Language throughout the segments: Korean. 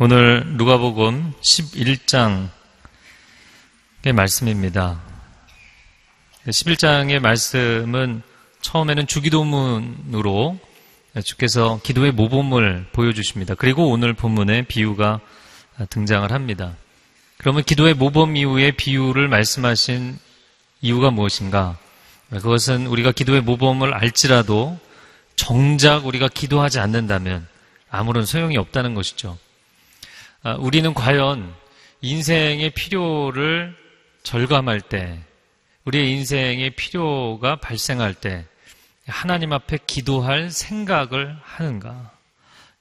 오늘 누가복음 11장의 말씀입니다. 11장의 말씀은 처음에는 주기도문으로 주께서 기도의 모범을 보여주십니다. 그리고 오늘 본문에 비유가 등장을 합니다. 그러면 기도의 모범 이후에 비유를 말씀하신 이유가 무엇인가? 그것은 우리가 기도의 모범을 알지라도 정작 우리가 기도하지 않는다면 아무런 소용이 없다는 것이죠. 우리는 과연 인생의 필요를 절감할 때, 우리의 인생의 필요가 발생할 때 하나님 앞에 기도할 생각을 하는가?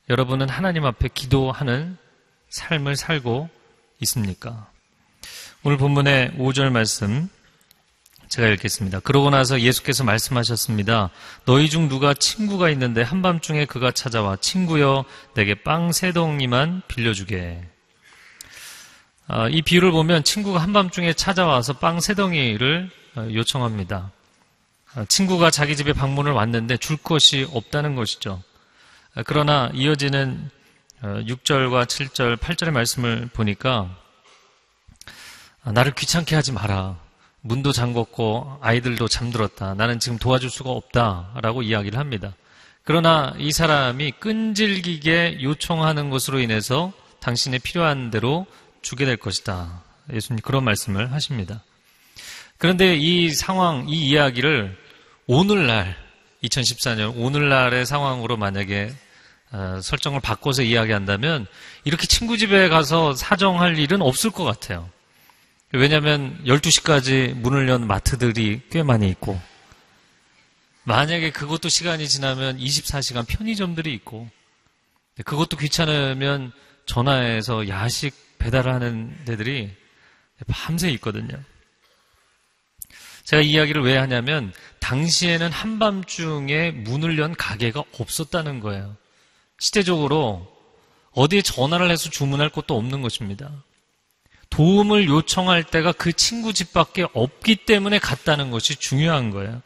여러분은 하나님 앞에 기도하는 삶을 살고 있습니까? 오늘 본문의 5절 말씀 제가 읽겠습니다. 그러고 나서 예수께서 말씀하셨습니다. 너희 중 누가 친구가 있는데 한밤중에 그가 찾아와 친구여 내게 빵 세 덩이만 빌려주게. 이 비유를 보면 친구가 한밤중에 찾아와서 빵 세 덩이를 요청합니다. 친구가 자기 집에 방문을 왔는데 줄 것이 없다는 것이죠. 그러나 이어지는 6절과 7절, 8절의 말씀을 보니까 나를 귀찮게 하지 마라. 문도 잠궜고 아이들도 잠들었다. 나는 지금 도와줄 수가 없다라고 이야기를 합니다. 그러나 이 사람이 끈질기게 요청하는 것으로 인해서 당신의 필요한 대로 주게 될 것이다. 예수님 그런 말씀을 하십니다. 그런데 이 상황, 이 이야기를 오늘날 2014년 오늘날의 상황으로 만약에 설정을 바꿔서 이야기한다면 이렇게 친구 집에 가서 사정할 일은 없을 것 같아요. 왜냐하면 12시까지 문을 연 마트들이 꽤 많이 있고 만약에 그것도 시간이 지나면 24시간 편의점들이 있고 그것도 귀찮으면 전화해서 야식 배달하는 데들이 밤새 있거든요. 제가 이 이야기를 왜 하냐면 당시에는 한밤중에 문을 연 가게가 없었다는 거예요. 시대적으로 어디에 전화를 해서 주문할 것도 없는 것입니다. 도움을 요청할 때가 그 친구 집밖에 없기 때문에 갔다는 것이 중요한 거예요.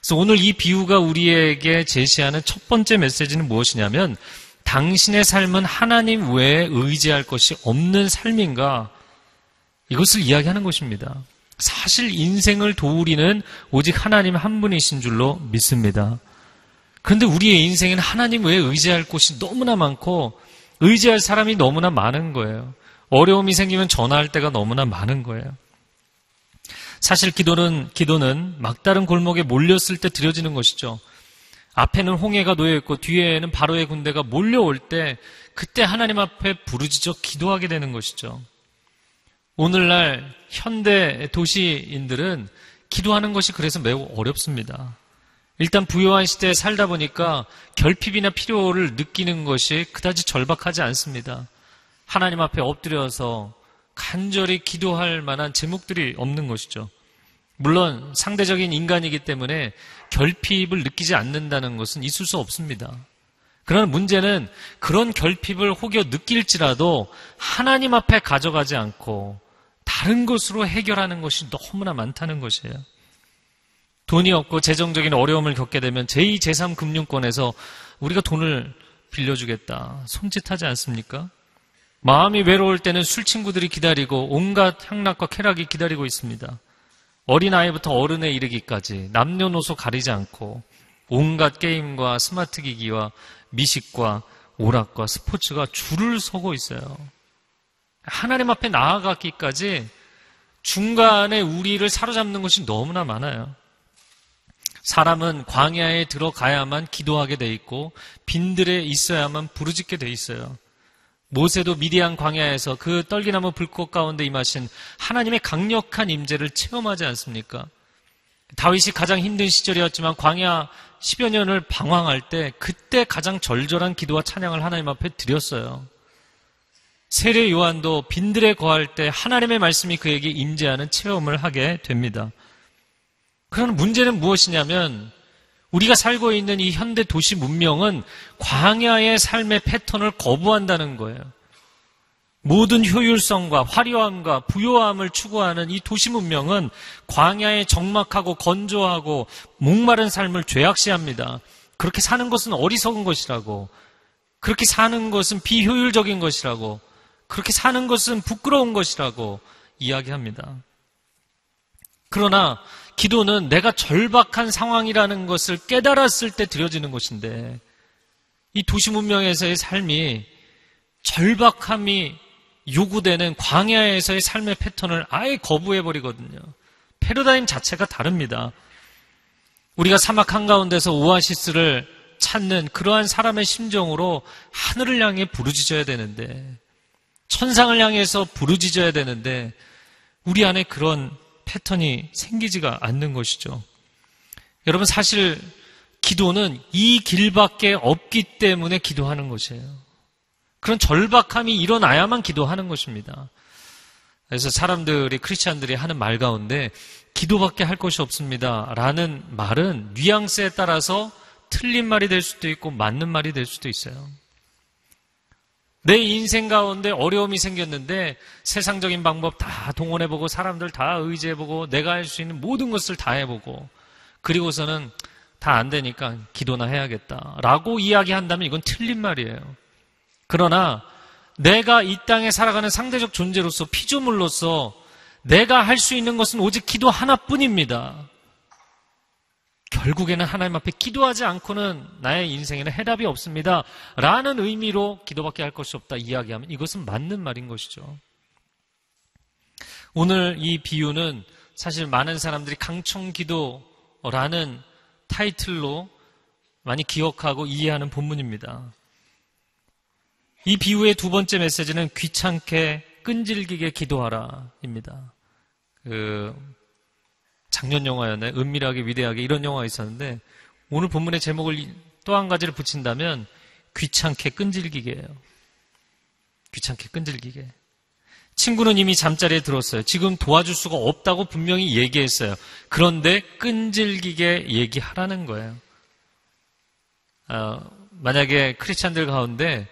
그래서 오늘 이 비유가 우리에게 제시하는 첫 번째 메시지는 무엇이냐면 당신의 삶은 하나님 외에 의지할 것이 없는 삶인가? 이것을 이야기하는 것입니다. 사실 인생을 도우리는 오직 하나님 한 분이신 줄로 믿습니다. 그런데 우리의 인생에는 하나님 외에 의지할 곳이 너무나 많고 의지할 사람이 너무나 많은 거예요. 어려움이 생기면 전화할 때가 너무나 많은 거예요. 사실 기도는 막다른 골목에 몰렸을 때 드려지는 것이죠. 앞에는 홍해가 놓여있고 뒤에는 바로의 군대가 몰려올 때 그때 하나님 앞에 부르짖어 기도하게 되는 것이죠. 오늘날 현대 도시인들은 기도하는 것이 그래서 매우 어렵습니다. 일단 부요한 시대에 살다 보니까 결핍이나 필요를 느끼는 것이 그다지 절박하지 않습니다. 하나님 앞에 엎드려서 간절히 기도할 만한 제목들이 없는 것이죠. 물론 상대적인 인간이기 때문에 결핍을 느끼지 않는다는 것은 있을 수 없습니다. 그러나 문제는 그런 결핍을 혹여 느낄지라도 하나님 앞에 가져가지 않고 다른 것으로 해결하는 것이 너무나 많다는 것이에요. 돈이 없고 재정적인 어려움을 겪게 되면 제2, 제3금융권에서 우리가 돈을 빌려주겠다 손짓하지 않습니까? 마음이 외로울 때는 술 친구들이 기다리고 온갖 향락과 쾌락이 기다리고 있습니다. 어린아이부터 어른에 이르기까지 남녀노소 가리지 않고 온갖 게임과 스마트 기기와 미식과 오락과 스포츠가 줄을 서고 있어요. 하나님 앞에 나아가기까지 중간에 우리를 사로잡는 것이 너무나 많아요. 사람은 광야에 들어가야만 기도하게 돼 있고 빈들에 있어야만 부르짖게 돼 있어요. 모세도 미디안 광야에서 그 떨기나무 불꽃 가운데 임하신 하나님의 강력한 임재를 체험하지 않습니까? 다윗이 가장 힘든 시절이었지만 광야 10여 년을 방황할 때 그때 가장 절절한 기도와 찬양을 하나님 앞에 드렸어요. 세례 요한도 빈들에 거할 때 하나님의 말씀이 그에게 임재하는 체험을 하게 됩니다. 그러나 문제는 무엇이냐면 우리가 살고 있는 이 현대 도시 문명은 광야의 삶의 패턴을 거부한다는 거예요. 모든 효율성과 화려함과 부요함을 추구하는 이 도시 문명은 광야의 적막하고 건조하고 목마른 삶을 죄악시합니다. 그렇게 사는 것은 어리석은 것이라고 그렇게 사는 것은 비효율적인 것이라고, 그렇게 사는 것은 부끄러운 것이라고 이야기합니다. 그러나 기도는 내가 절박한 상황이라는 것을 깨달았을 때 드려지는 것인데, 이 도시 문명에서의 삶이 절박함이 요구되는 광야에서의 삶의 패턴을 아예 거부해버리거든요. 패러다임 자체가 다릅니다. 우리가 사막 한가운데서 오아시스를 찾는 그러한 사람의 심정으로 하늘을 향해 부르짖어야 되는데, 천상을 향해서 부르짖어야 되는데, 우리 안에 그런 패턴이 생기지가 않는 것이죠. 여러분, 사실 기도는 이 길밖에 없기 때문에 기도하는 것이에요. 그런 절박함이 일어나야만 기도하는 것입니다. 그래서 사람들이, 크리스찬들이 하는 말 가운데 기도밖에 할 것이 없습니다 라는 말은 뉘앙스에 따라서 틀린 말이 될 수도 있고 맞는 말이 될 수도 있어요. 내 인생 가운데 어려움이 생겼는데 세상적인 방법 다 동원해보고 사람들 다 의지해보고 내가 할 수 있는 모든 것을 다 해보고 그리고서는 다 안 되니까 기도나 해야겠다 라고 이야기한다면 이건 틀린 말이에요. 그러나 내가 이 땅에 살아가는 상대적 존재로서, 피조물로서 내가 할 수 있는 것은 오직 기도 하나뿐입니다. 결국에는 하나님 앞에 기도하지 않고는 나의 인생에는 해답이 없습니다 라는 의미로 기도밖에 할 것이 없다 이야기하면 이것은 맞는 말인 것이죠. 오늘 이 비유는 사실 많은 사람들이 강청기도라는 타이틀로 많이 기억하고 이해하는 본문입니다. 이 비유의 두 번째 메시지는 귀찮게 끈질기게 기도하라 입니다. 작년 영화였나요? 은밀하게 위대하게, 이런 영화가 있었는데 오늘 본문의 제목을 또 한 가지를 붙인다면 귀찮게 끈질기게예요. 귀찮게 끈질기게. 친구는 이미 잠자리에 들었어요. 지금 도와줄 수가 없다고 분명히 얘기했어요. 그런데 끈질기게 얘기하라는 거예요. 만약에 크리스찬들 가운데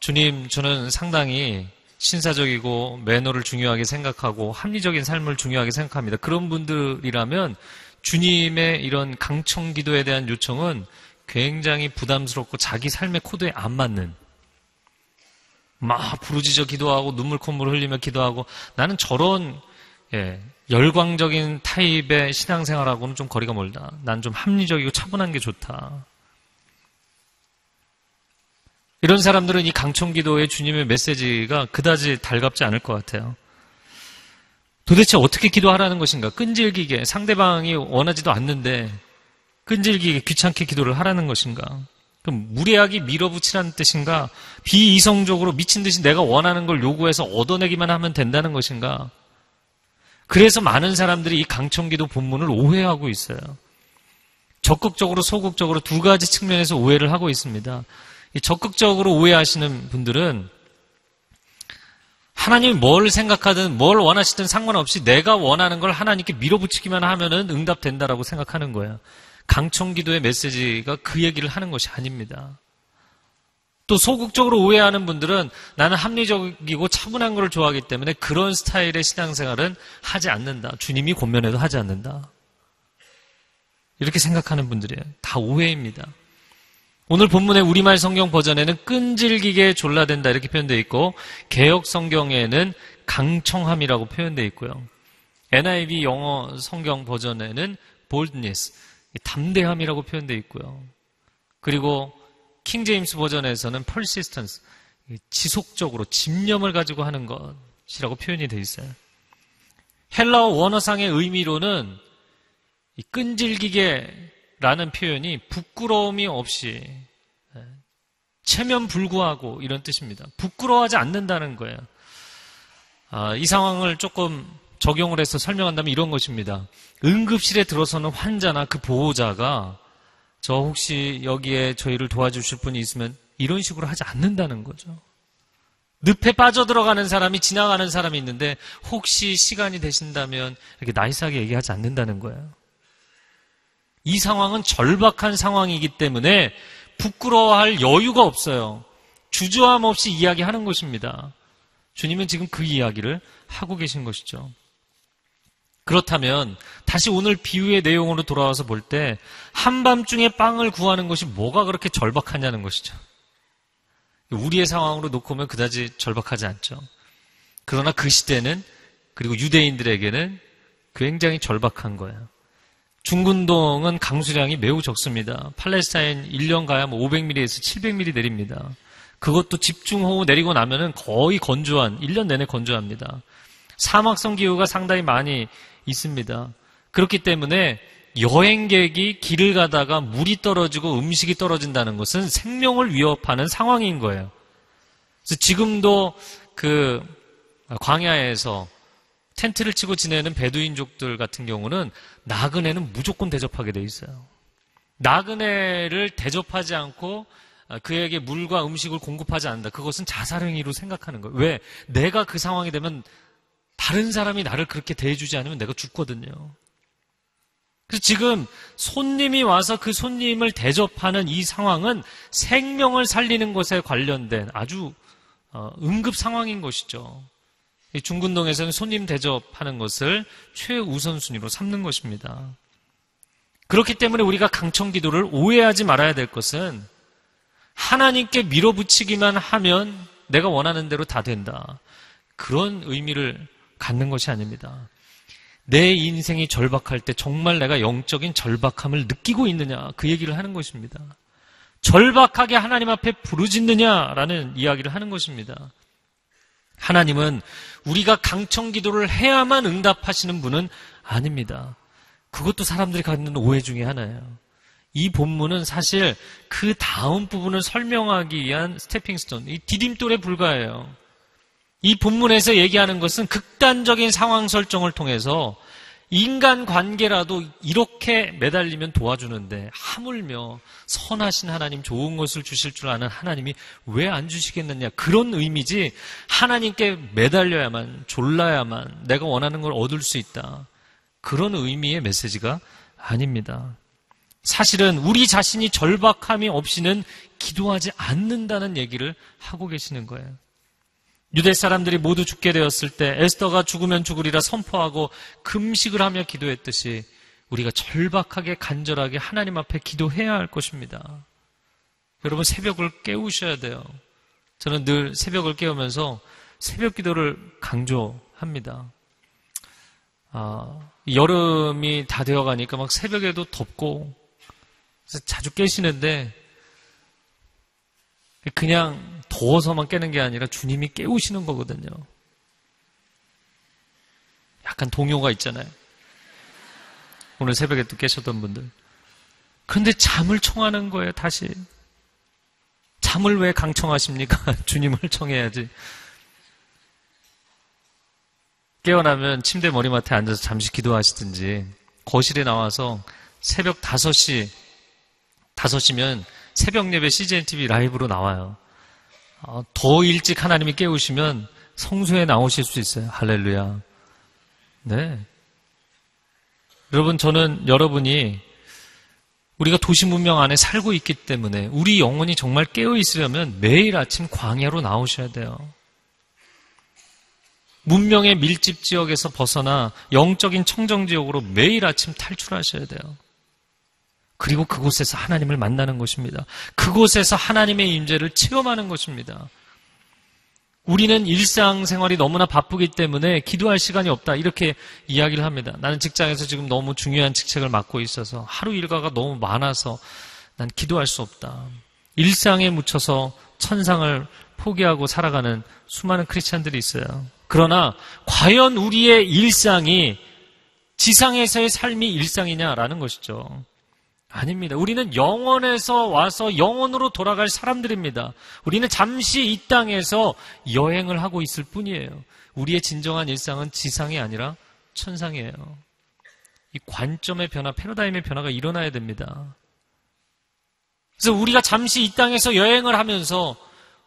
주님, 저는 상당히 신사적이고 매너를 중요하게 생각하고 합리적인 삶을 중요하게 생각합니다. 그런 분들이라면 주님의 이런 강청기도에 대한 요청은 굉장히 부담스럽고 자기 삶의 코드에 안 맞는, 막 부르짖어 기도하고 눈물 콧물 흘리며 기도하고, 나는 저런 열광적인 타입의 신앙생활하고는 좀 거리가 멀다. 난 좀 합리적이고 차분한 게 좋다. 이런 사람들은 이 강청기도의 주님의 메시지가 그다지 달갑지 않을 것 같아요. 도대체 어떻게 기도하라는 것인가? 끈질기게, 상대방이 원하지도 않는데 끈질기게 귀찮게 기도를 하라는 것인가? 그럼 무례하게 밀어붙이라는 뜻인가? 비이성적으로 미친 듯이 내가 원하는 걸 요구해서 얻어내기만 하면 된다는 것인가? 그래서 많은 사람들이 이 강청기도 본문을 오해하고 있어요. 적극적으로, 소극적으로 두 가지 측면에서 오해를 하고 있습니다. 적극적으로 오해하시는 분들은 하나님이 뭘 생각하든 뭘 원하시든 상관없이 내가 원하는 걸 하나님께 밀어붙이기만 하면은 응답된다라고 생각하는 거예요. 강청기도의 메시지가 그 얘기를 하는 것이 아닙니다. 또 소극적으로 오해하는 분들은 나는 합리적이고 차분한 걸 좋아하기 때문에 그런 스타일의 신앙생활은 하지 않는다. 주님이 권면해도 하지 않는다. 이렇게 생각하는 분들이에요. 다 오해입니다. 오늘 본문의 우리말 성경 버전에는 끈질기게 졸라댄다 이렇게 표현되어 있고, 개역 성경에는 강청함이라고 표현되어 있고요. NIV 영어 성경 버전에는 boldness, 담대함이라고 표현되어 있고요. 그리고 킹 제임스 버전에서는 persistence, 지속적으로 집념을 가지고 하는 것이라고 표현이 되어 있어요. 헬라어 원어상의 의미로는 이 끈질기게 라는 표현이 부끄러움이 없이, 체면 불구하고, 이런 뜻입니다. 부끄러워하지 않는다는 거예요. 이 상황을 조금 적용을 해서 설명한다면 이런 것입니다. 응급실에 들어서는 환자나 그 보호자가 저 혹시 여기에 저희를 도와주실 분이 있으면, 이런 식으로 하지 않는다는 거죠. 늪에 빠져들어가는 사람이, 지나가는 사람이 있는데 혹시 시간이 되신다면 이렇게 나이스하게 얘기하지 않는다는 거예요. 이 상황은 절박한 상황이기 때문에 부끄러워할 여유가 없어요. 주저함 없이 이야기하는 것입니다. 주님은 지금 그 이야기를 하고 계신 것이죠. 그렇다면 다시 오늘 비유의 내용으로 돌아와서 볼 때 한밤중에 빵을 구하는 것이 뭐가 그렇게 절박하냐는 것이죠. 우리의 상황으로 놓고 보면 그다지 절박하지 않죠. 그러나 그 시대는, 그리고 유대인들에게는 굉장히 절박한 거예요. 중근동은 강수량이 매우 적습니다. 팔레스타인 1년 가야 뭐 500mm에서 700mm 내립니다. 그것도 집중호우 내리고 나면은 거의 건조한, 1년 내내 건조합니다. 사막성 기후가 상당히 많이 있습니다. 그렇기 때문에 여행객이 길을 가다가 물이 떨어지고 음식이 떨어진다는 것은 생명을 위협하는 상황인 거예요. 그래서 지금도 그 광야에서 텐트를 치고 지내는 베두인족들 같은 경우는 나그네는 무조건 대접하게 돼 있어요. 나그네를 대접하지 않고 그에게 물과 음식을 공급하지 않는다. 그것은 자살행위로 생각하는 거예요. 왜? 내가 그 상황이 되면 다른 사람이 나를 그렇게 대해주지 않으면 내가 죽거든요. 그래서 지금 손님이 와서 그 손님을 대접하는 이 상황은 생명을 살리는 것에 관련된 아주 응급 상황인 것이죠. 중근동에서는 손님 대접하는 것을 최우선순위로 삼는 것입니다. 그렇기 때문에 우리가 강청기도를 오해하지 말아야 될 것은 하나님께 밀어붙이기만 하면 내가 원하는 대로 다 된다, 그런 의미를 갖는 것이 아닙니다. 내 인생이 절박할 때 정말 내가 영적인 절박함을 느끼고 있느냐, 그 얘기를 하는 것입니다. 절박하게 하나님 앞에 부르짖느냐라는 이야기를 하는 것입니다. 하나님은 우리가 강청기도를 해야만 응답하시는 분은 아닙니다. 그것도 사람들이 갖는 오해 중에 하나예요. 이 본문은 사실 그 다음 부분을 설명하기 위한 스테핑스톤, 이 디딤돌에 불과해요. 이 본문에서 얘기하는 것은 극단적인 상황 설정을 통해서 인간관계라도 이렇게 매달리면 도와주는데 하물며 선하신 하나님, 좋은 것을 주실 줄 아는 하나님이 왜 안 주시겠느냐, 그런 의미지 하나님께 매달려야만, 졸라야만 내가 원하는 걸 얻을 수 있다, 그런 의미의 메시지가 아닙니다. 사실은 우리 자신이 절박함이 없이는 기도하지 않는다는 얘기를 하고 계시는 거예요. 유대 사람들이 모두 죽게 되었을 때 에스더가 죽으면 죽으리라 선포하고 금식을 하며 기도했듯이 우리가 절박하게, 간절하게 하나님 앞에 기도해야 할 것입니다. 여러분, 새벽을 깨우셔야 돼요. 저는 늘 새벽을 깨우면서 새벽 기도를 강조합니다. 여름이 다 되어가니까 막 새벽에도 덥고 그래서 자주 깨시는데, 그냥 더워서만 깨는 게 아니라 주님이 깨우시는 거거든요. 약간 동요가 있잖아요. 오늘 새벽에 또 깨셨던 분들. 그런데 잠을 청하는 거예요, 다시. 잠을 왜 강청하십니까? 주님을 청해야지. 깨어나면 침대 머리맡에 앉아서 잠시 기도하시든지, 거실에 나와서 새벽 5시면 새벽 예배 CGN TV 라이브로 나와요. 더 일찍 하나님이 깨우시면 성소에 나오실 수 있어요. 할렐루야. 네. 여러분, 저는 여러분이 우리가 도시 문명 안에 살고 있기 때문에 우리 영혼이 정말 깨어 있으려면 매일 아침 광야로 나오셔야 돼요. 문명의 밀집 지역에서 벗어나 영적인 청정 지역으로 매일 아침 탈출하셔야 돼요. 그리고 그곳에서 하나님을 만나는 것입니다. 그곳에서 하나님의 임재를 체험하는 것입니다. 우리는 일상생활이 너무나 바쁘기 때문에 기도할 시간이 없다, 이렇게 이야기를 합니다. 나는 직장에서 지금 너무 중요한 직책을 맡고 있어서 하루 일과가 너무 많아서 난 기도할 수 없다. 일상에 묻혀서 천상을 포기하고 살아가는 수많은 크리스찬들이 있어요. 그러나 과연 우리의 일상이 지상에서의 삶이 일상이냐라는 것이죠. 아닙니다. 우리는 영원에서 와서 영원으로 돌아갈 사람들입니다. 우리는 잠시 이 땅에서 여행을 하고 있을 뿐이에요. 우리의 진정한 일상은 지상이 아니라 천상이에요. 이 관점의 변화, 패러다임의 변화가 일어나야 됩니다. 그래서 우리가 잠시 이 땅에서 여행을 하면서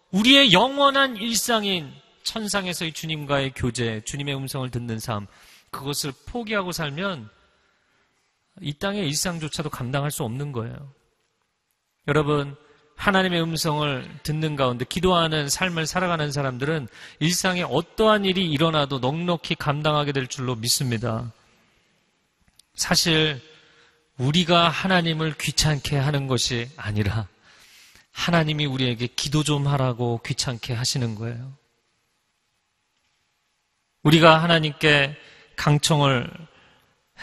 우리의 영원한 일상인 천상에서의 주님과의 교제, 주님의 음성을 듣는 삶, 그것을 포기하고 살면 이 땅의 일상조차도 감당할 수 없는 거예요. 여러분, 하나님의 음성을 듣는 가운데 기도하는 삶을 살아가는 사람들은 일상에 어떠한 일이 일어나도 넉넉히 감당하게 될 줄로 믿습니다. 사실 우리가 하나님을 귀찮게 하는 것이 아니라 하나님이 우리에게 기도 좀 하라고 귀찮게 하시는 거예요. 우리가 하나님께 강청을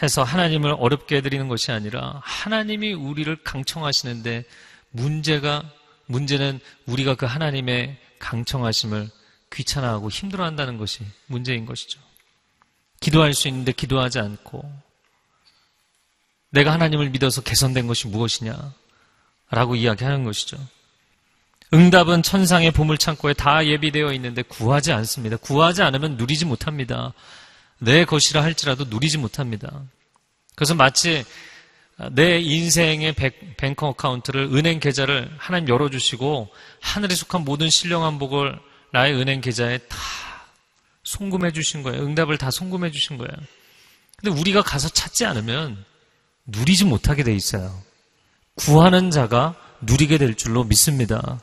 해서 하나님을 어렵게 해드리는 것이 아니라 하나님이 우리를 강청하시는데 문제는 우리가 그 하나님의 강청하심을 귀찮아하고 힘들어한다는 것이 문제인 것이죠. 기도할 수 있는데 기도하지 않고 내가 하나님을 믿어서 개선된 것이 무엇이냐라고 이야기하는 것이죠. 응답은 천상의 보물창고에 다 예비되어 있는데 구하지 않습니다. 구하지 않으면 누리지 못합니다. 내 것이라 할지라도 누리지 못합니다. 그래서 마치 내 인생의 뱅크 어카운트를 은행 계좌를 하나님 열어주시고 하늘에 속한 모든 신령한 복을 나의 은행 계좌에 다 송금해 주신 거예요. 응답을 다 송금해 주신 거예요. 근데 우리가 가서 찾지 않으면 누리지 못하게 돼 있어요. 구하는 자가 누리게 될 줄로 믿습니다.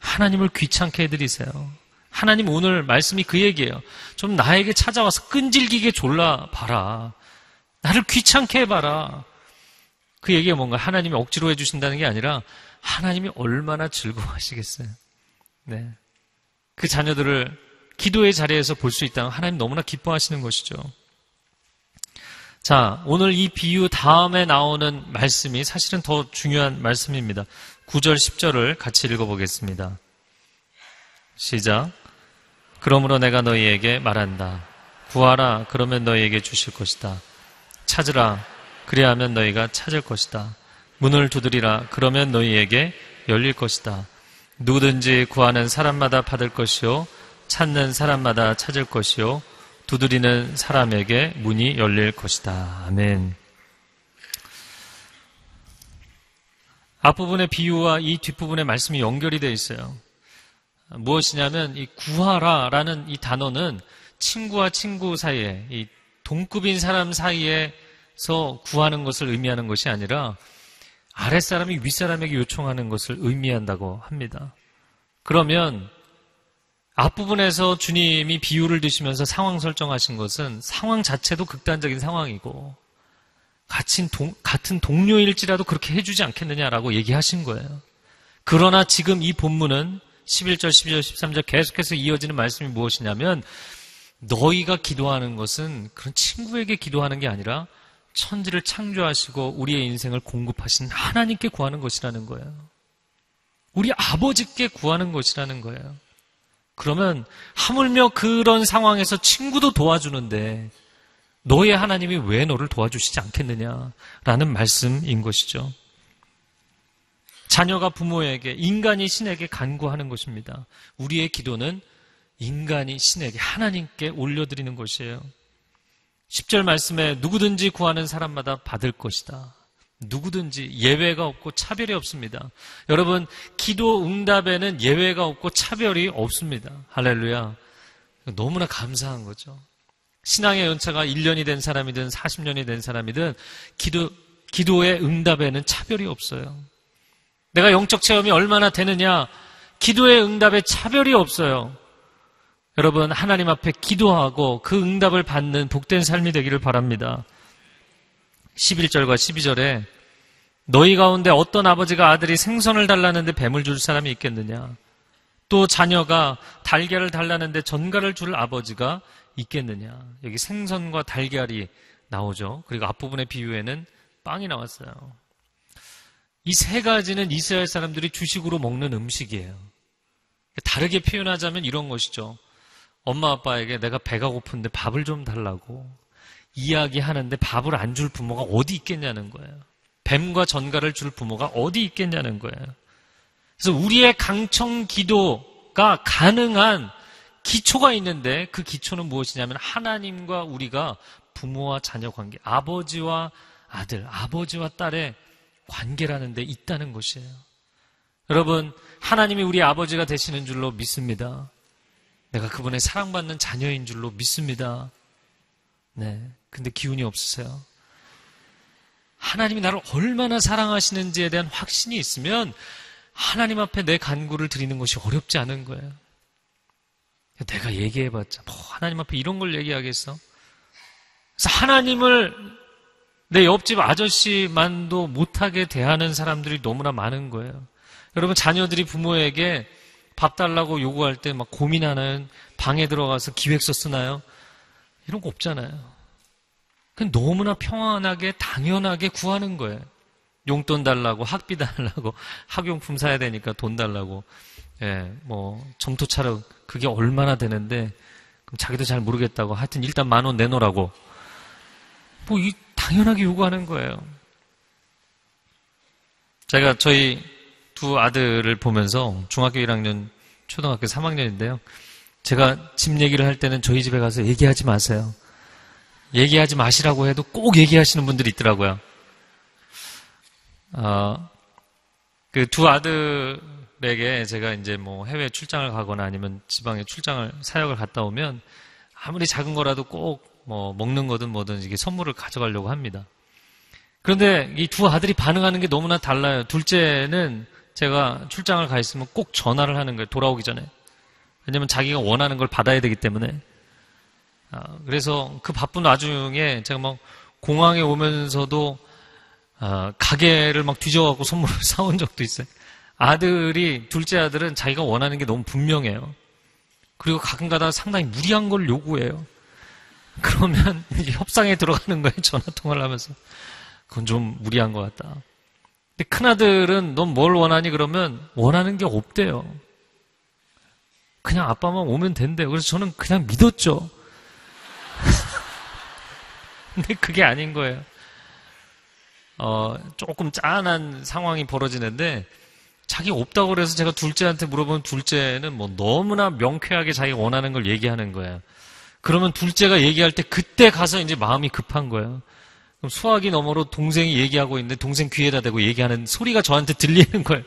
하나님을 귀찮게 해드리세요. 하나님 오늘 말씀이 그 얘기예요. 좀 나에게 찾아와서 끈질기게 졸라봐라. 나를 귀찮게 해봐라. 그 얘기가 뭔가 하나님이 억지로 해주신다는 게 아니라 하나님이 얼마나 즐거워하시겠어요. 네, 그 자녀들을 기도의 자리에서 볼 수 있다면 하나님 너무나 기뻐하시는 것이죠. 자, 오늘 이 비유 다음에 나오는 말씀이 사실은 더 중요한 말씀입니다. 9절, 10절을 같이 읽어보겠습니다. 시작. 그러므로 내가 너희에게 말한다. 구하라, 그러면 너희에게 주실 것이다. 찾으라, 그리하면 너희가 찾을 것이다. 문을 두드리라, 그러면 너희에게 열릴 것이다. 누구든지 구하는 사람마다 받을 것이요, 찾는 사람마다 찾을 것이요, 두드리는 사람에게 문이 열릴 것이다. 아멘. 앞부분의 비유와 이 뒷부분의 말씀이 연결이 되어 있어요. 무엇이냐면 이 구하라라는 이 단어는 친구와 친구 사이에, 이 동급인 사람 사이에서 구하는 것을 의미하는 것이 아니라 아랫사람이 윗사람에게 요청하는 것을 의미한다고 합니다. 그러면 앞부분에서 주님이 비유를 드시면서 상황 설정하신 것은 상황 자체도 극단적인 상황이고 같은 동료일지라도 그렇게 해주지 않겠느냐라고 얘기하신 거예요. 그러나 지금 이 본문은 11절, 12절, 13절 계속해서 이어지는 말씀이 무엇이냐면 너희가 기도하는 것은 그런 친구에게 기도하는 게 아니라 천지를 창조하시고 우리의 인생을 공급하신 하나님께 구하는 것이라는 거예요. 우리 아버지께 구하는 것이라는 거예요. 그러면 하물며 그런 상황에서 친구도 도와주는데 너의 하나님이 왜 너를 도와주시지 않겠느냐라는 말씀인 것이죠. 자녀가 부모에게, 인간이 신에게 간구하는 것입니다. 우리의 기도는 인간이 신에게, 하나님께 올려드리는 것이에요. 10절 말씀에 누구든지 구하는 사람마다 받을 것이다. 누구든지, 예외가 없고 차별이 없습니다. 여러분, 기도 응답에는 예외가 없고 차별이 없습니다. 할렐루야. 너무나 감사한 거죠. 신앙의 연차가 1년이 된 사람이든 40년이 된 사람이든 기도의 응답에는 차별이 없어요. 내가 영적 체험이 얼마나 되느냐, 기도의 응답에 차별이 없어요. 여러분, 하나님 앞에 기도하고 그 응답을 받는 복된 삶이 되기를 바랍니다. 11절과 12절에 너희 가운데 어떤 아버지가 아들이 생선을 달라는데 뱀을 줄 사람이 있겠느냐, 또 자녀가 달걀을 달라는데 전갈을 줄 아버지가 있겠느냐. 여기 생선과 달걀이 나오죠. 그리고 앞부분의 비유에는 빵이 나왔어요. 이 세 가지는 이스라엘 사람들이 주식으로 먹는 음식이에요. 다르게 표현하자면 이런 것이죠. 엄마 아빠에게 내가 배가 고픈데 밥을 좀 달라고 이야기하는데 밥을 안 줄 부모가 어디 있겠냐는 거예요. 뱀과 전갈을 줄 부모가 어디 있겠냐는 거예요. 그래서 우리의 강청 기도가 가능한 기초가 있는데 그 기초는 무엇이냐면 하나님과 우리가 부모와 자녀 관계, 아버지와 아들, 아버지와 딸의 관계라는 데 있다는 것이에요. 여러분, 하나님이 우리 아버지가 되시는 줄로 믿습니다. 내가 그분의 사랑받는 자녀인 줄로 믿습니다. 네, 근데 기운이 없으세요. 하나님이 나를 얼마나 사랑하시는지에 대한 확신이 있으면 하나님 앞에 내 간구를 드리는 것이 어렵지 않은 거예요. 내가 얘기해봤자 뭐 하나님 앞에 이런 걸 얘기하겠어? 그래서 하나님을 내 옆집 아저씨만도 못하게 대하는 사람들이 너무나 많은 거예요. 여러분 자녀들이 부모에게 밥 달라고 요구할 때 막 고민하나요? 방에 들어가서 기획서 쓰나요? 이런 거 없잖아요. 그냥 너무나 평안하게 당연하게 구하는 거예요. 용돈 달라고, 학비 달라고, 학용품 사야 되니까 돈 달라고, 예, 뭐 점토차로 그게 얼마나 되는데 그럼 자기도 잘 모르겠다고 하여튼 일단 10,000원 내놓으라고 뭐 이 당연하게 요구하는 거예요. 제가 저희 두 아들을 보면서 중학교 1학년, 초등학교 3학년인데요. 제가 집 얘기를 할 때는 저희 집에 가서 얘기하지 마세요. 얘기하지 마시라고 해도 꼭 얘기하시는 분들이 있더라고요. 그 두 아들에게 제가 이제 뭐 해외 출장을 가거나 아니면 지방에 출장을, 사역을 갔다 오면 아무리 작은 거라도 꼭 뭐 먹는 거든 뭐든 이게 선물을 가져가려고 합니다. 그런데 이 두 아들이 반응하는 게 너무나 달라요. 둘째는 제가 출장을 가 있으면 꼭 전화를 하는 거예요. 돌아오기 전에. 왜냐면 자기가 원하는 걸 받아야 되기 때문에. 그래서 그 바쁜 와중에 제가 막 공항에 오면서도 가게를 막 뒤져갖고 선물을 사온 적도 있어요. 아들이, 둘째 아들은 자기가 원하는 게 너무 분명해요. 그리고 가끔가다 상당히 무리한 걸 요구해요. 그러면 이제 협상에 들어가는 거예요. 전화통화를 하면서. 그건 좀 무리한 것 같다. 근데 큰아들은 넌 뭘 원하니? 그러면 원하는 게 없대요. 그냥 아빠만 오면 된대요. 그래서 저는 그냥 믿었죠. 근데 그게 아닌 거예요. 조금 짠한 상황이 벌어지는데 자기 없다고 그래서 제가 둘째한테 물어보면 둘째는 뭐 너무나 명쾌하게 자기가 원하는 걸 얘기하는 거예요. 그러면 둘째가 얘기할 때 그때 가서 이제 마음이 급한 거예요. 그럼 수화기 너머로 동생이 얘기하고 있는데 동생 귀에다 대고 얘기하는 소리가 저한테 들리는 거예요.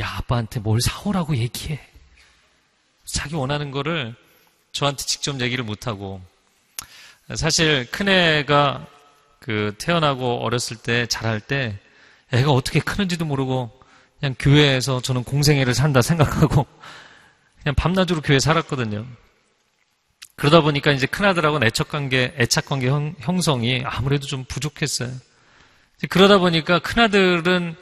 야, 아빠한테 뭘 사오라고 얘기해. 자기 원하는 거를 저한테 직접 얘기를 못하고. 사실 큰애가 그 태어나고 어렸을 때 자랄 때 애가 어떻게 크는지도 모르고 그냥 교회에서 저는 공생애를 산다 생각하고 그냥 밤낮으로 교회에 살았거든요. 그러다 보니까 이제 큰아들하고는 애착관계 형성이 아무래도 좀 부족했어요. 그러다 보니까 큰아들은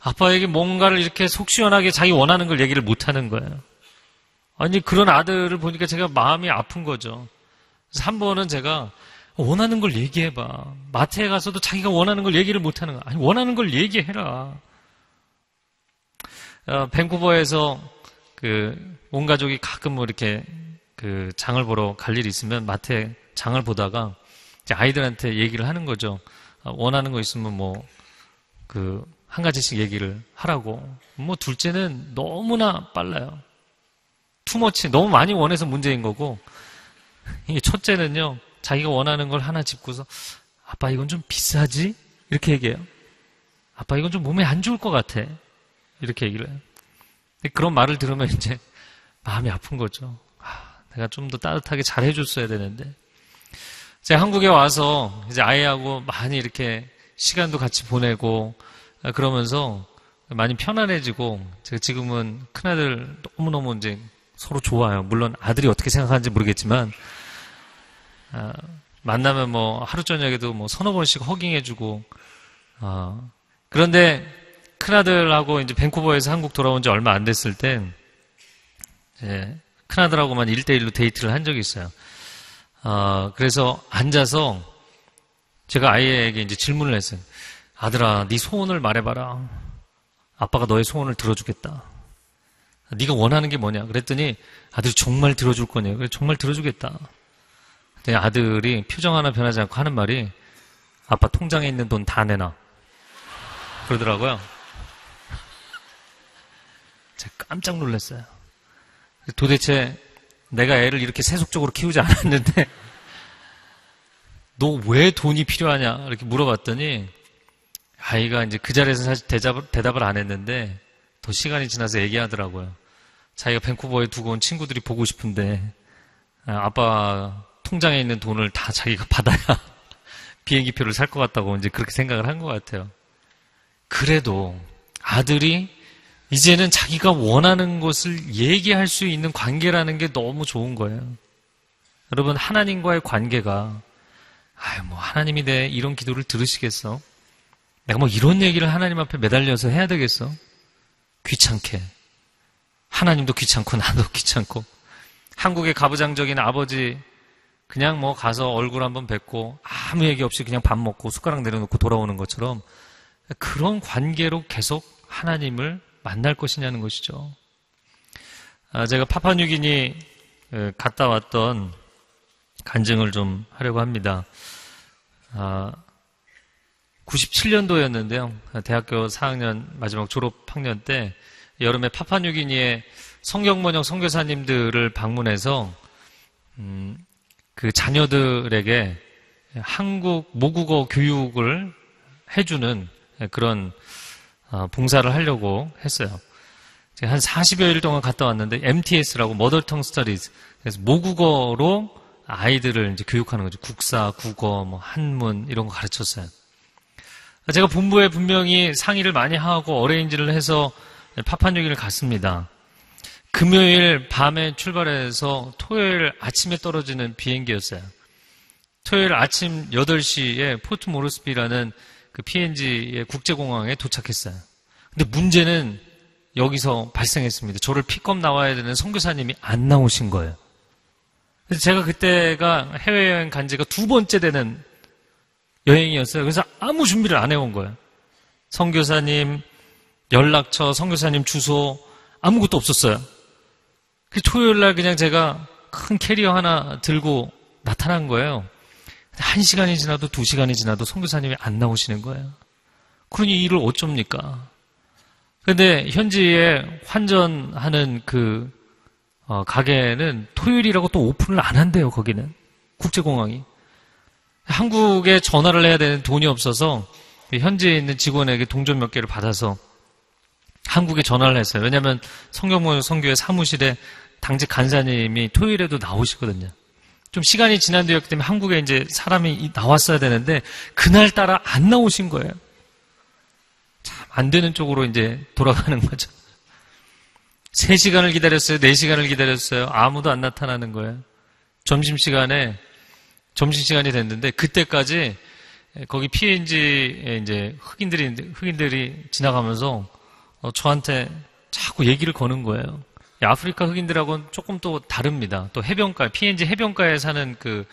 아빠에게 뭔가를 이렇게 속 시원하게 자기 원하는 걸 얘기를 못하는 거예요. 아니 그런 아들을 보니까 제가 마음이 아픈 거죠. 그래서 한 번은 제가 원하는 걸 얘기해봐. 마트에 가서도 자기가 원하는 걸 얘기를 못하는 거야. 아니 원하는 걸 얘기해라. 밴쿠버에서 그 온 가족이 가끔 뭐 이렇게 그 장을 보러 갈 일이 있으면 마트에 장을 보다가 이제 아이들한테 얘기를 하는 거죠. 원하는 거 있으면 뭐 그 한 가지씩 얘기를 하라고. 뭐 둘째는 너무나 빨라요. 투머치, 너무 많이 원해서 문제인 거고. 이게 첫째는요, 자기가 원하는 걸 하나 짚고서 아빠 이건 좀 비싸지? 이렇게 얘기해요. 아빠 이건 좀 몸에 안 좋을 것 같아. 이렇게 얘기를 해요. 그런 말을 들으면 이제 마음이 아픈 거죠. 내가 좀 더 따뜻하게 잘 해줬어야 되는데. 제가 한국에 와서 이제 아이하고 많이 이렇게 시간도 같이 보내고 그러면서 많이 편안해지고 제가 지금은 큰아들 너무너무 이제 서로 좋아요. 물론 아들이 어떻게 생각하는지 모르겠지만 만나면 뭐 하루 저녁에도 뭐 3-4번씩 허깅해주고. 그런데 큰아들하고 이제 밴쿠버에서 한국 돌아온 지 얼마 안 됐을 때 큰아들하고만 1:1로 데이트를 한 적이 있어요. 그래서 앉아서 제가 아이에게 이제 질문을 했어요. 아들아, 네 소원을 말해봐라. 아빠가 너의 소원을 들어주겠다. 네가 원하는 게 뭐냐? 그랬더니 아들이 정말 들어줄 거냐? 그래, 정말 들어주겠다. 그랬더니 아들이 표정 하나 변하지 않고 하는 말이 아빠 통장에 있는 돈 다 내놔. 그러더라고요. 제가 깜짝 놀랐어요. 도대체 내가 애를 이렇게 세속적으로 키우지 않았는데 너 왜 돈이 필요하냐? 이렇게 물어봤더니 아이가 이제 그 자리에서 사실 대답을 안 했는데 더 시간이 지나서 얘기하더라고요. 자기가 밴쿠버에 두고 온 친구들이 보고 싶은데 아빠 통장에 있는 돈을 다 자기가 받아야 비행기표를 살 것 같다고 이제 그렇게 생각을 한 것 같아요. 그래도 아들이 이제는 자기가 원하는 것을 얘기할 수 있는 관계라는 게 너무 좋은 거예요. 여러분, 하나님과의 관계가 뭐 하나님이 내 이런 기도를 들으시겠어? 내가 뭐 이런 얘기를 하나님 앞에 매달려서 해야 되겠어? 귀찮게. 하나님도 귀찮고 나도 귀찮고. 한국의 가부장적인 아버지 그냥 뭐 가서 얼굴 한번 뵙고 아무 얘기 없이 그냥 밥 먹고 숟가락 내려놓고 돌아오는 것처럼 그런 관계로 계속 하나님을 만날 것이냐는 것이죠. 제가 파파뉴기니 갔다 왔던 간증을 좀 하려고 합니다. 97년도였는데요. 대학교 4학년 마지막 졸업학년 때 여름에 파파뉴기니에 성경번역 선교사님들을 방문해서 그 자녀들에게 한국 모국어 교육을 해주는 그런 봉사를 하려고 했어요. 제가 한 40여일 동안 갔다 왔는데 MTS라고 Mother Tongue Studies, 그래서 모국어로 아이들을 이제 교육하는 거죠. 국사, 국어, 뭐 한문 이런 거 가르쳤어요. 제가 본부에 분명히 상의를 많이 하고 어레인지를 해서 파파뉴기니를 갔습니다. 금요일 밤에 출발해서 토요일 아침에 떨어지는 비행기였어요. 토요일 아침 8시에 포트 모르스비라는 그 PNG의 국제공항에 도착했어요. 근데 문제는 여기서 발생했습니다. 저를 픽업 나와야 되는 선교사님이 안 나오신 거예요. 그래서 제가 그때가 해외여행 간 지가 2번째 되는 여행이었어요. 그래서 아무 준비를 안 해온 거예요. 선교사님 연락처, 선교사님 주소 아무것도 없었어요. 그 토요일날 그냥 제가 큰 캐리어 하나 들고 나타난 거예요. 1시간이 지나도 2시간이 지나도 선교사님이 안 나오시는 거예요. 그러니 일을 어쩝니까? 근데 현지에 환전하는 그 가게는 토요일이라고 또 오픈을 안 한대요. 거기는 국제공항이. 한국에 전화를 해야 되는 돈이 없어서 현지에 있는 직원에게 동전 몇 개를 받아서 한국에 전화를 했어요. 왜냐하면 성경번역 선교회 사무실에 당직 간사님이 토요일에도 나오시거든요. 좀 시간이 지난 뒤였기 때문에 한국에 이제 사람이 나왔어야 되는데 그날따라 안 나오신 거예요. 참 안 되는 쪽으로 이제 돌아가는 거죠. 3시간을 기다렸어요. 4시간을 기다렸어요. 아무도 안 나타나는 거예요. 점심시간이 됐는데 그때까지 거기 PNG에 이제 흑인들이 지나가면서 저한테 자꾸 얘기를 거는 거예요. 아프리카 흑인들하고는 조금 또 다릅니다. 또 해변가, PNG 해변가에 사는 그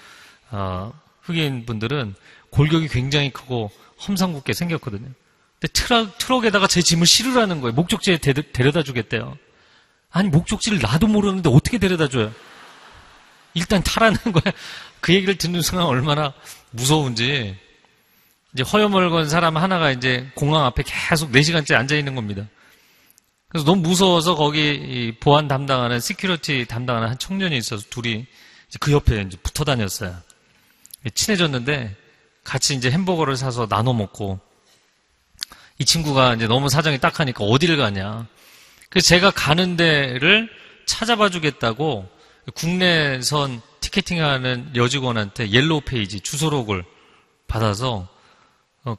흑인 분들은 골격이 굉장히 크고 험상궂게 생겼거든요. 근데 트럭에다가 제 짐을 실으라는 거예요. 목적지에 데려다 주겠대요. 아니 목적지를 나도 모르는데 어떻게 데려다 줘요? 일단 타라는 거예요. 그 얘기를 듣는 순간 얼마나 무서운지. 이제 허여멀건 사람 하나가 이제 공항 앞에 계속 4시간째 앉아있는 겁니다. 그래서 너무 무서워서 거기 보안 담당하는, 시큐리티 담당하는 한 청년이 있어서 둘이 이제 그 옆에 이제 붙어 다녔어요. 친해졌는데 같이 이제 햄버거를 사서 나눠 먹고, 이 친구가 이제 너무 사정이 딱하니까 어딜 가냐. 그래서 제가 가는 데를 찾아봐 주겠다고 국내선 티켓팅하는 여직원한테 옐로우 페이지 주소록을 받아서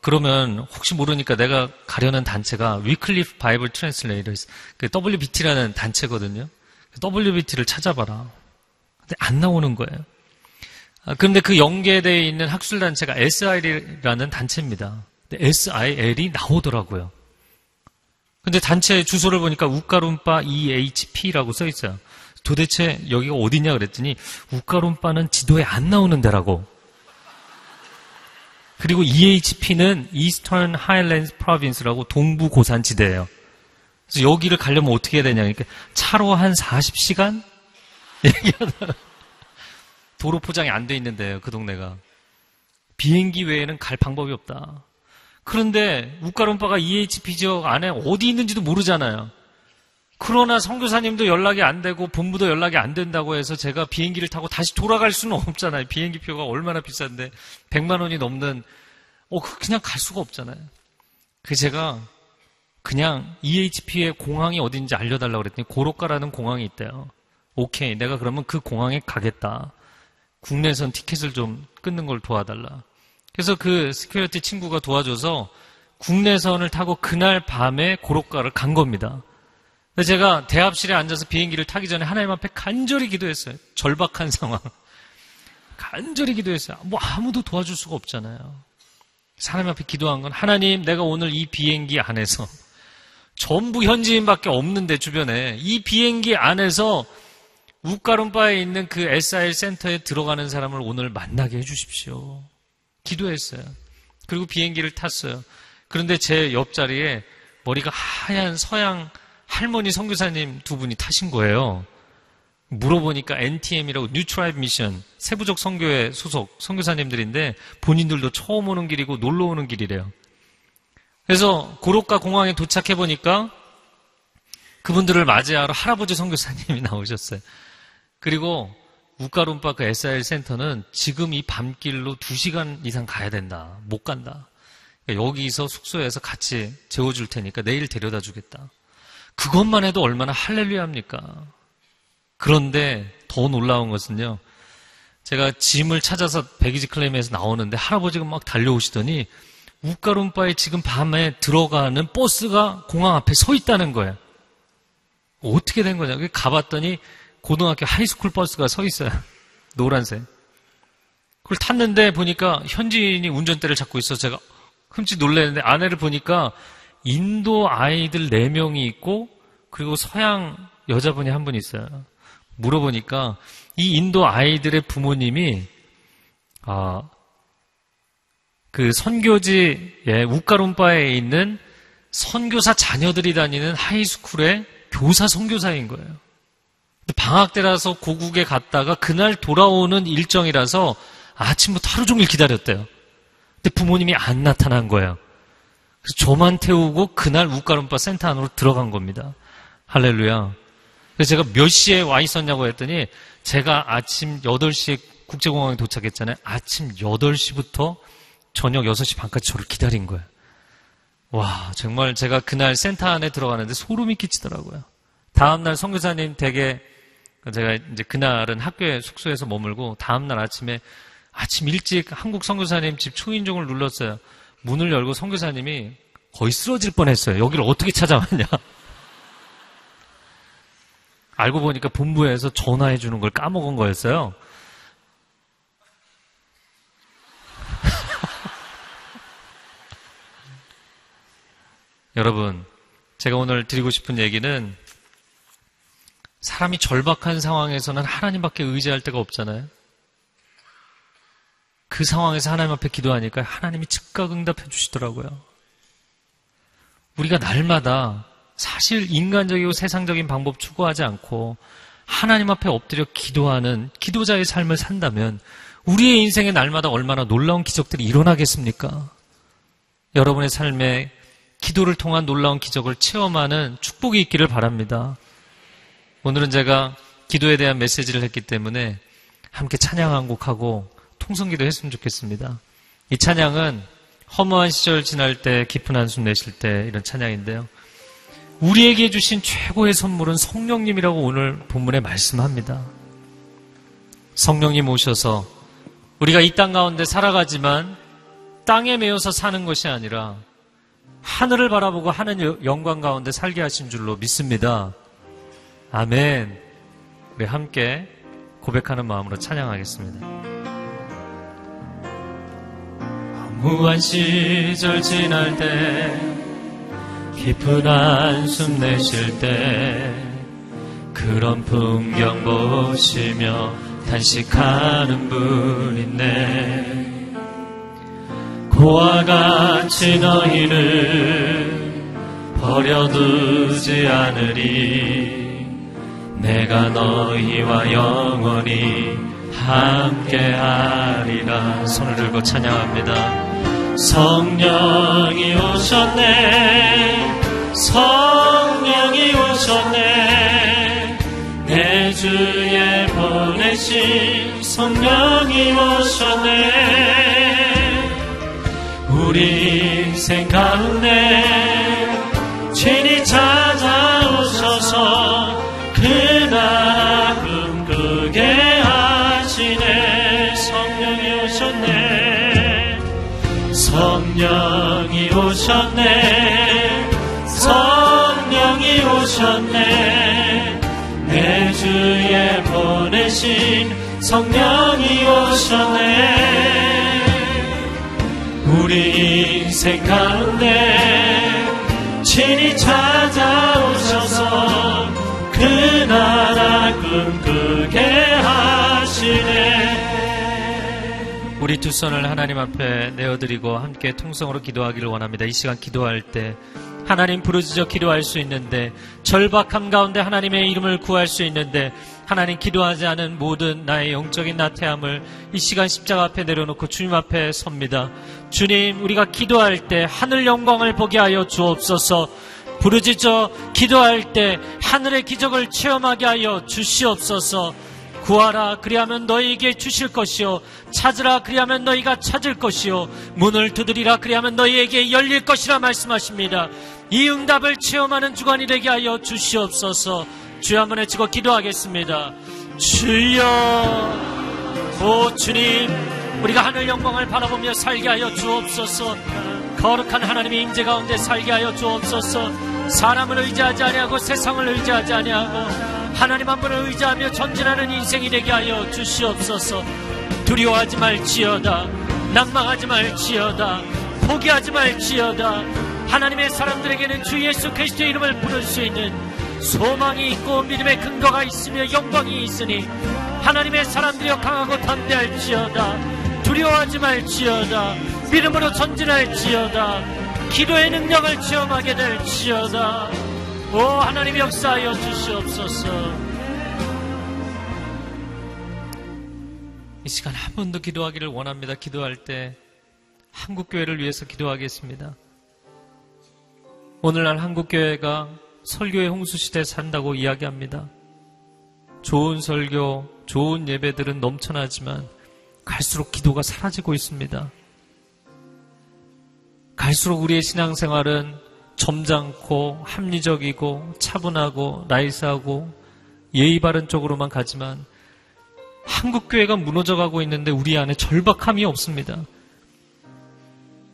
그러면 혹시 모르니까 내가 가려는 단체가 위클리프 바이블 트랜슬레이터스, 그 WBT라는 단체거든요. WBT를 찾아봐라. 근데 안 나오는 거예요. 그런데 그 연계되어 있는 학술단체가 SIL이라는 단체입니다. 근데 SIL이 나오더라고요. 근데 단체의 주소를 보니까 우카룸빠 EHP라고 써 있어요. 도대체 여기가 어디냐 그랬더니 우카룸빠는 지도에 안 나오는 데라고. 그리고 EHP는 Eastern Highlands Province라고 동부 고산 지대예요. 그래서 여기를 가려면 어떻게 해야 되냐. 그러니까 차로 한 40시간? 얘기하다가 도로 포장이 안 돼 있는데요, 그 동네가. 비행기 외에는 갈 방법이 없다. 그런데 우카룸빠가 EHP 지역 안에 어디 있는지도 모르잖아요. 그러나 선교사님도 연락이 안 되고 본부도 연락이 안 된다고 해서 제가 비행기를 타고 다시 돌아갈 수는 없잖아요. 비행기표가 얼마나 비싼데 100만 원이 넘는, 그냥 갈 수가 없잖아요. 그래서 제가 그냥 EHP의 공항이 어딘지 알려달라고 그랬더니 고로카라는 공항이 있대요. 오케이, 내가 그러면 그 공항에 가겠다. 국내선 티켓을 좀 끊는 걸 도와달라. 그래서 그 시큐리티 친구가 도와줘서 국내선을 타고 그날 밤에 고로카를 간 겁니다. 제가 대합실에 앉아서 비행기를 타기 전에 하나님 앞에 간절히 기도했어요. 절박한 상황. 간절히 기도했어요. 아무도 도와줄 수가 없잖아요. 하나님 앞에 기도한 건, 하나님, 내가 오늘 이 비행기 안에서 전부 현지인밖에 없는데 주변에 이 비행기 안에서 우카룸바에 있는 그 SIL 센터에 들어가는 사람을 오늘 만나게 해주십시오. 기도했어요. 그리고 비행기를 탔어요. 그런데 제 옆자리에 머리가 하얀 서양 할머니 선교사님 두 분이 타신 거예요. 물어보니까 NTM이라고 뉴 트라이브 미션 세부적 선교회 소속 선교사님들인데 본인들도 처음 오는 길이고 놀러 오는 길이래요. 그래서 고로카 공항에 도착해 보니까 그분들을 맞이하러 할아버지 선교사님이 나오셨어요. 그리고 우카룸바 그 SIL 센터는 지금 이 밤길로 2시간 이상 가야 된다. 못 간다. 여기서 숙소에서 같이 재워줄 테니까 내일 데려다 주겠다. 그것만 해도 얼마나 할렐루야합니까? 그런데 더 놀라운 것은요. 제가 짐을 찾아서 배기지 클레임에서 나오는데 할아버지가 막 달려오시더니 우카룸바에 지금 밤에 들어가는 버스가 공항 앞에 서 있다는 거예요. 어떻게 된 거냐? 가봤더니 고등학교 하이스쿨 버스가 서 있어요. 노란색. 그걸 탔는데 보니까 현지인이 운전대를 잡고 있어서 제가 흠칫 놀랐는데 아내를 보니까 인도 아이들 4명이 있고 그리고 서양 여자분이 한 분 있어요. 물어보니까 이 인도 아이들의 부모님이 그 선교지 우카룸바에 있는 선교사 자녀들이 다니는 하이스쿨의 교사 선교사인 거예요. 방학 때라서 고국에 갔다가 그날 돌아오는 일정이라서 아침부터 하루 종일 기다렸대요. 근데 부모님이 안 나타난 거예요. 그래서 저만 태우고 그날 우카룸바 센터 안으로 들어간 겁니다. 할렐루야. 그래서 제가 몇 시에 와 있었냐고 했더니 제가 아침 8시에 국제공항에 도착했잖아요. 아침 8시부터 저녁 6시 반까지 저를 기다린 거예요. 와, 정말 제가 그날 센터 안에 들어가는데 소름이 끼치더라고요. 다음날 선교사님 댁에 제가 이제 그날은 학교에 숙소에서 머물고 다음날 아침 일찍 한국 선교사님 집 초인종을 눌렀어요. 문을 열고 선교사님이 거의 쓰러질 뻔했어요. 여기를 어떻게 찾아왔냐. 알고 보니까 본부에서 전화해 주는 걸 까먹은 거였어요. 여러분, 제가 오늘 드리고 싶은 얘기는 사람이 절박한 상황에서는 하나님밖에 의지할 데가 없잖아요. 그 상황에서 하나님 앞에 기도하니까 하나님이 즉각 응답해 주시더라고요. 우리가 날마다 사실 인간적이고 세상적인 방법 추구하지 않고 하나님 앞에 엎드려 기도하는 기도자의 삶을 산다면 우리의 인생에 날마다 얼마나 놀라운 기적들이 일어나겠습니까? 여러분의 삶에 기도를 통한 놀라운 기적을 체험하는 축복이 있기를 바랍니다. 오늘은 제가 기도에 대한 메시지를 했기 때문에 함께 찬양 한 곡하고 통성기도 했으면 좋겠습니다. 이 찬양은 허무한 시절 지날 때 깊은 한숨 내쉴 때 이런 찬양인데요. 우리에게 주신 최고의 선물은 성령님이라고 오늘 본문에 말씀합니다. 성령님 오셔서 우리가 이 땅 가운데 살아가지만 땅에 매여서 사는 것이 아니라 하늘을 바라보고 하는 영광 가운데 살게 하신 줄로 믿습니다. 아멘. 우리 함께 고백하는 마음으로 찬양하겠습니다. 허무한 시절 지날 때 깊은 한숨 내쉴 때 그런 풍경 보시며 탄식하는 분 있네. 고와 같이 너희를 버려두지 않으리. 내가 너희와 영원히 함께하리라. 손을 들고 찬양합니다. 성령이 오셨네. 성령이 오셨네. 내 주에 보내신 성령이 오셨네. 우리 인생 가운데 주님 찾아오셔서 그날 꿈꾸게 하시네. 성령이 오셨네. 성령이 오셨네. 성령이 오셨네. 내 주에 보내신 성령이 오셨네. 우리 인생 가운데 친히 찾아 우리 두 손을 하나님 앞에 내어드리고 함께 통성으로 기도하기를 원합니다. 이 시간 기도할 때 하나님 부르짖어 기도할 수 있는데, 절박함 가운데 하나님의 이름을 구할 수 있는데, 하나님 기도하지 않은 모든 나의 영적인 나태함을 이 시간 십자가 앞에 내려놓고 주님 앞에 섭니다. 주님, 우리가 기도할 때 하늘 영광을 보게 하여 주옵소서. 부르짖어 기도할 때 하늘의 기적을 체험하게 하여 주시옵소서. 구하라 그리하면 너희에게 주실 것이요, 찾으라 그리하면 너희가 찾을 것이요, 문을 두드리라 그리하면 너희에게 열릴 것이라 말씀하십니다. 이 응답을 체험하는 주간이 되게 하여 주시옵소서. 주여, 한번 외치고 기도하겠습니다. 주여, 오 주님, 우리가 하늘 영광을 바라보며 살게 하여 주옵소서. 거룩한 하나님의 임재 가운데 살게 하여 주옵소서. 사람을 의지하지 아니하고 세상을 의지하지 아니하고 하나님 한 분을 의지하며 전진하는 인생이 되게 하여 주시옵소서. 두려워하지 말지어다, 낙망하지 말지어다, 포기하지 말지어다. 하나님의 사람들에게는 주 예수 그리스도의 이름을 부를 수 있는 소망이 있고 믿음의 근거가 있으며 영광이 있으니, 하나님의 사람들이여 강하고 담대할지어다, 두려워하지 말지어다, 믿음으로 전진할지어다, 기도의 능력을 체험하게 될지어다. 오 하나님, 역사하여 주시옵소서. 이 시간 한 번 더 기도하기를 원합니다. 기도할 때 한국교회를 위해서 기도하겠습니다. 오늘날 한국교회가 설교의 홍수시대에 산다고 이야기합니다. 좋은 설교, 좋은 예배들은 넘쳐나지만 갈수록 기도가 사라지고 있습니다. 갈수록 우리의 신앙생활은 점잖고 합리적이고 차분하고 나이스하고 예의 바른 쪽으로만 가지만, 한국교회가 무너져가고 있는데 우리 안에 절박함이 없습니다.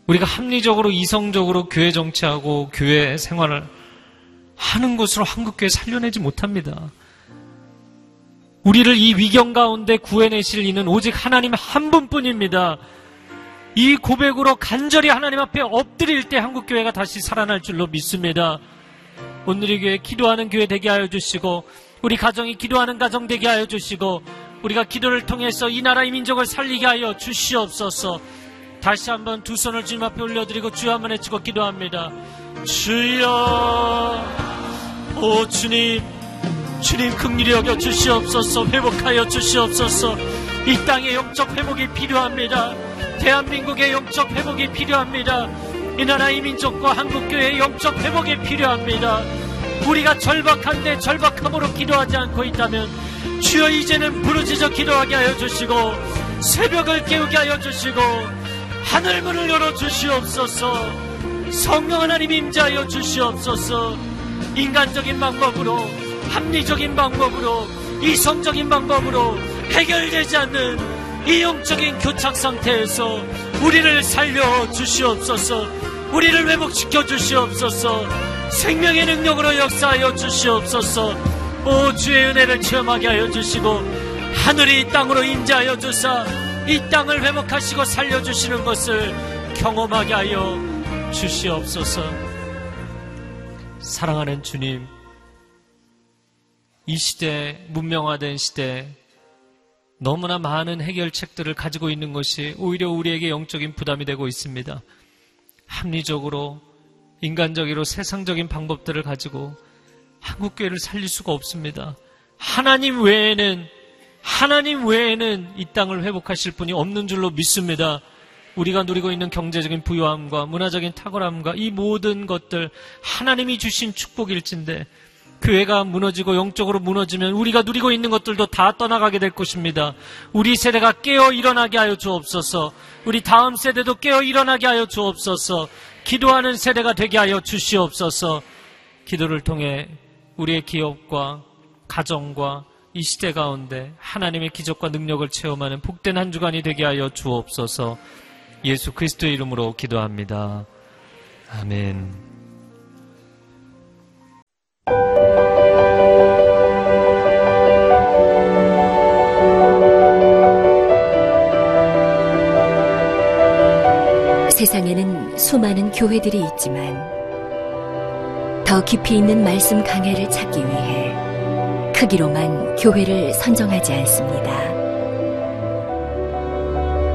우리가 합리적으로 이성적으로 교회 정치하고 교회 생활을 하는 것으로 한국교회 살려내지 못합니다. 우리를 이 위경 가운데 구해내실 이는 오직 하나님 한 분뿐입니다. 이 고백으로 간절히 하나님 앞에 엎드릴 때 한국교회가 다시 살아날 줄로 믿습니다. 오늘의 교회, 기도하는 교회 되게 하여 주시고, 우리 가정이 기도하는 가정 되게 하여 주시고, 우리가 기도를 통해서 이 나라 이 민족을 살리게 하여 주시옵소서. 다시 한번 두 손을 주님 앞에 올려드리고 주여 한번 외치고 기도합니다. 주여, 오 주님, 주님 긍휼히 여겨 주시옵소서. 회복하여 주시옵소서. 이 땅의 영적 회복이 필요합니다. 대한민국의 영적 회복이 필요합니다. 이 나라 이 민족과 한국교회의 영적 회복이 필요합니다. 우리가 절박한데 절박함으로 기도하지 않고 있다면, 주여 이제는 부르짖어 기도하게 하여 주시고, 새벽을 깨우게 하여 주시고, 하늘문을 열어주시옵소서. 성령 하나님 임재하여 주시옵소서. 인간적인 방법으로, 합리적인 방법으로, 이성적인 방법으로 해결되지 않는 이 영적인 교착 상태에서 우리를 살려 주시옵소서. 우리를 회복시켜 주시옵소서. 생명의 능력으로 역사하여 주시옵소서. 오 주의 은혜를 체험하게 하여 주시고, 하늘이 땅으로 임재하여 주사 이 땅을 회복하시고 살려주시는 것을 경험하게 하여 주시옵소서. 사랑하는 주님, 이 시대, 문명화된 시대에 너무나 많은 해결책들을 가지고 있는 것이 오히려 우리에게 영적인 부담이 되고 있습니다. 합리적으로, 인간적으로, 세상적인 방법들을 가지고 한국교회를 살릴 수가 없습니다. 하나님 외에는 이 땅을 회복하실 분이 없는 줄로 믿습니다. 우리가 누리고 있는 경제적인 부유함과 문화적인 탁월함과 이 모든 것들 하나님이 주신 축복일진데, 교회가 무너지고 영적으로 무너지면 우리가 누리고 있는 것들도 다 떠나가게 될 것입니다. 우리 세대가 깨어 일어나게 하여 주옵소서. 우리 다음 세대도 깨어 일어나게 하여 주옵소서. 기도하는 세대가 되게 하여 주시옵소서. 기도를 통해 우리의 기업과 가정과 이 시대 가운데 하나님의 기적과 능력을 체험하는 복된 한 주간이 되게 하여 주옵소서. 예수 그리스도의 이름으로 기도합니다. 아멘. 세상에는 수많은 교회들이 있지만, 더 깊이 있는 말씀 강해를 찾기 위해 크기로만 교회를 선정하지 않습니다.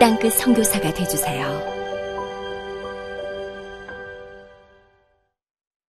땅끝 선교사가 되어주세요.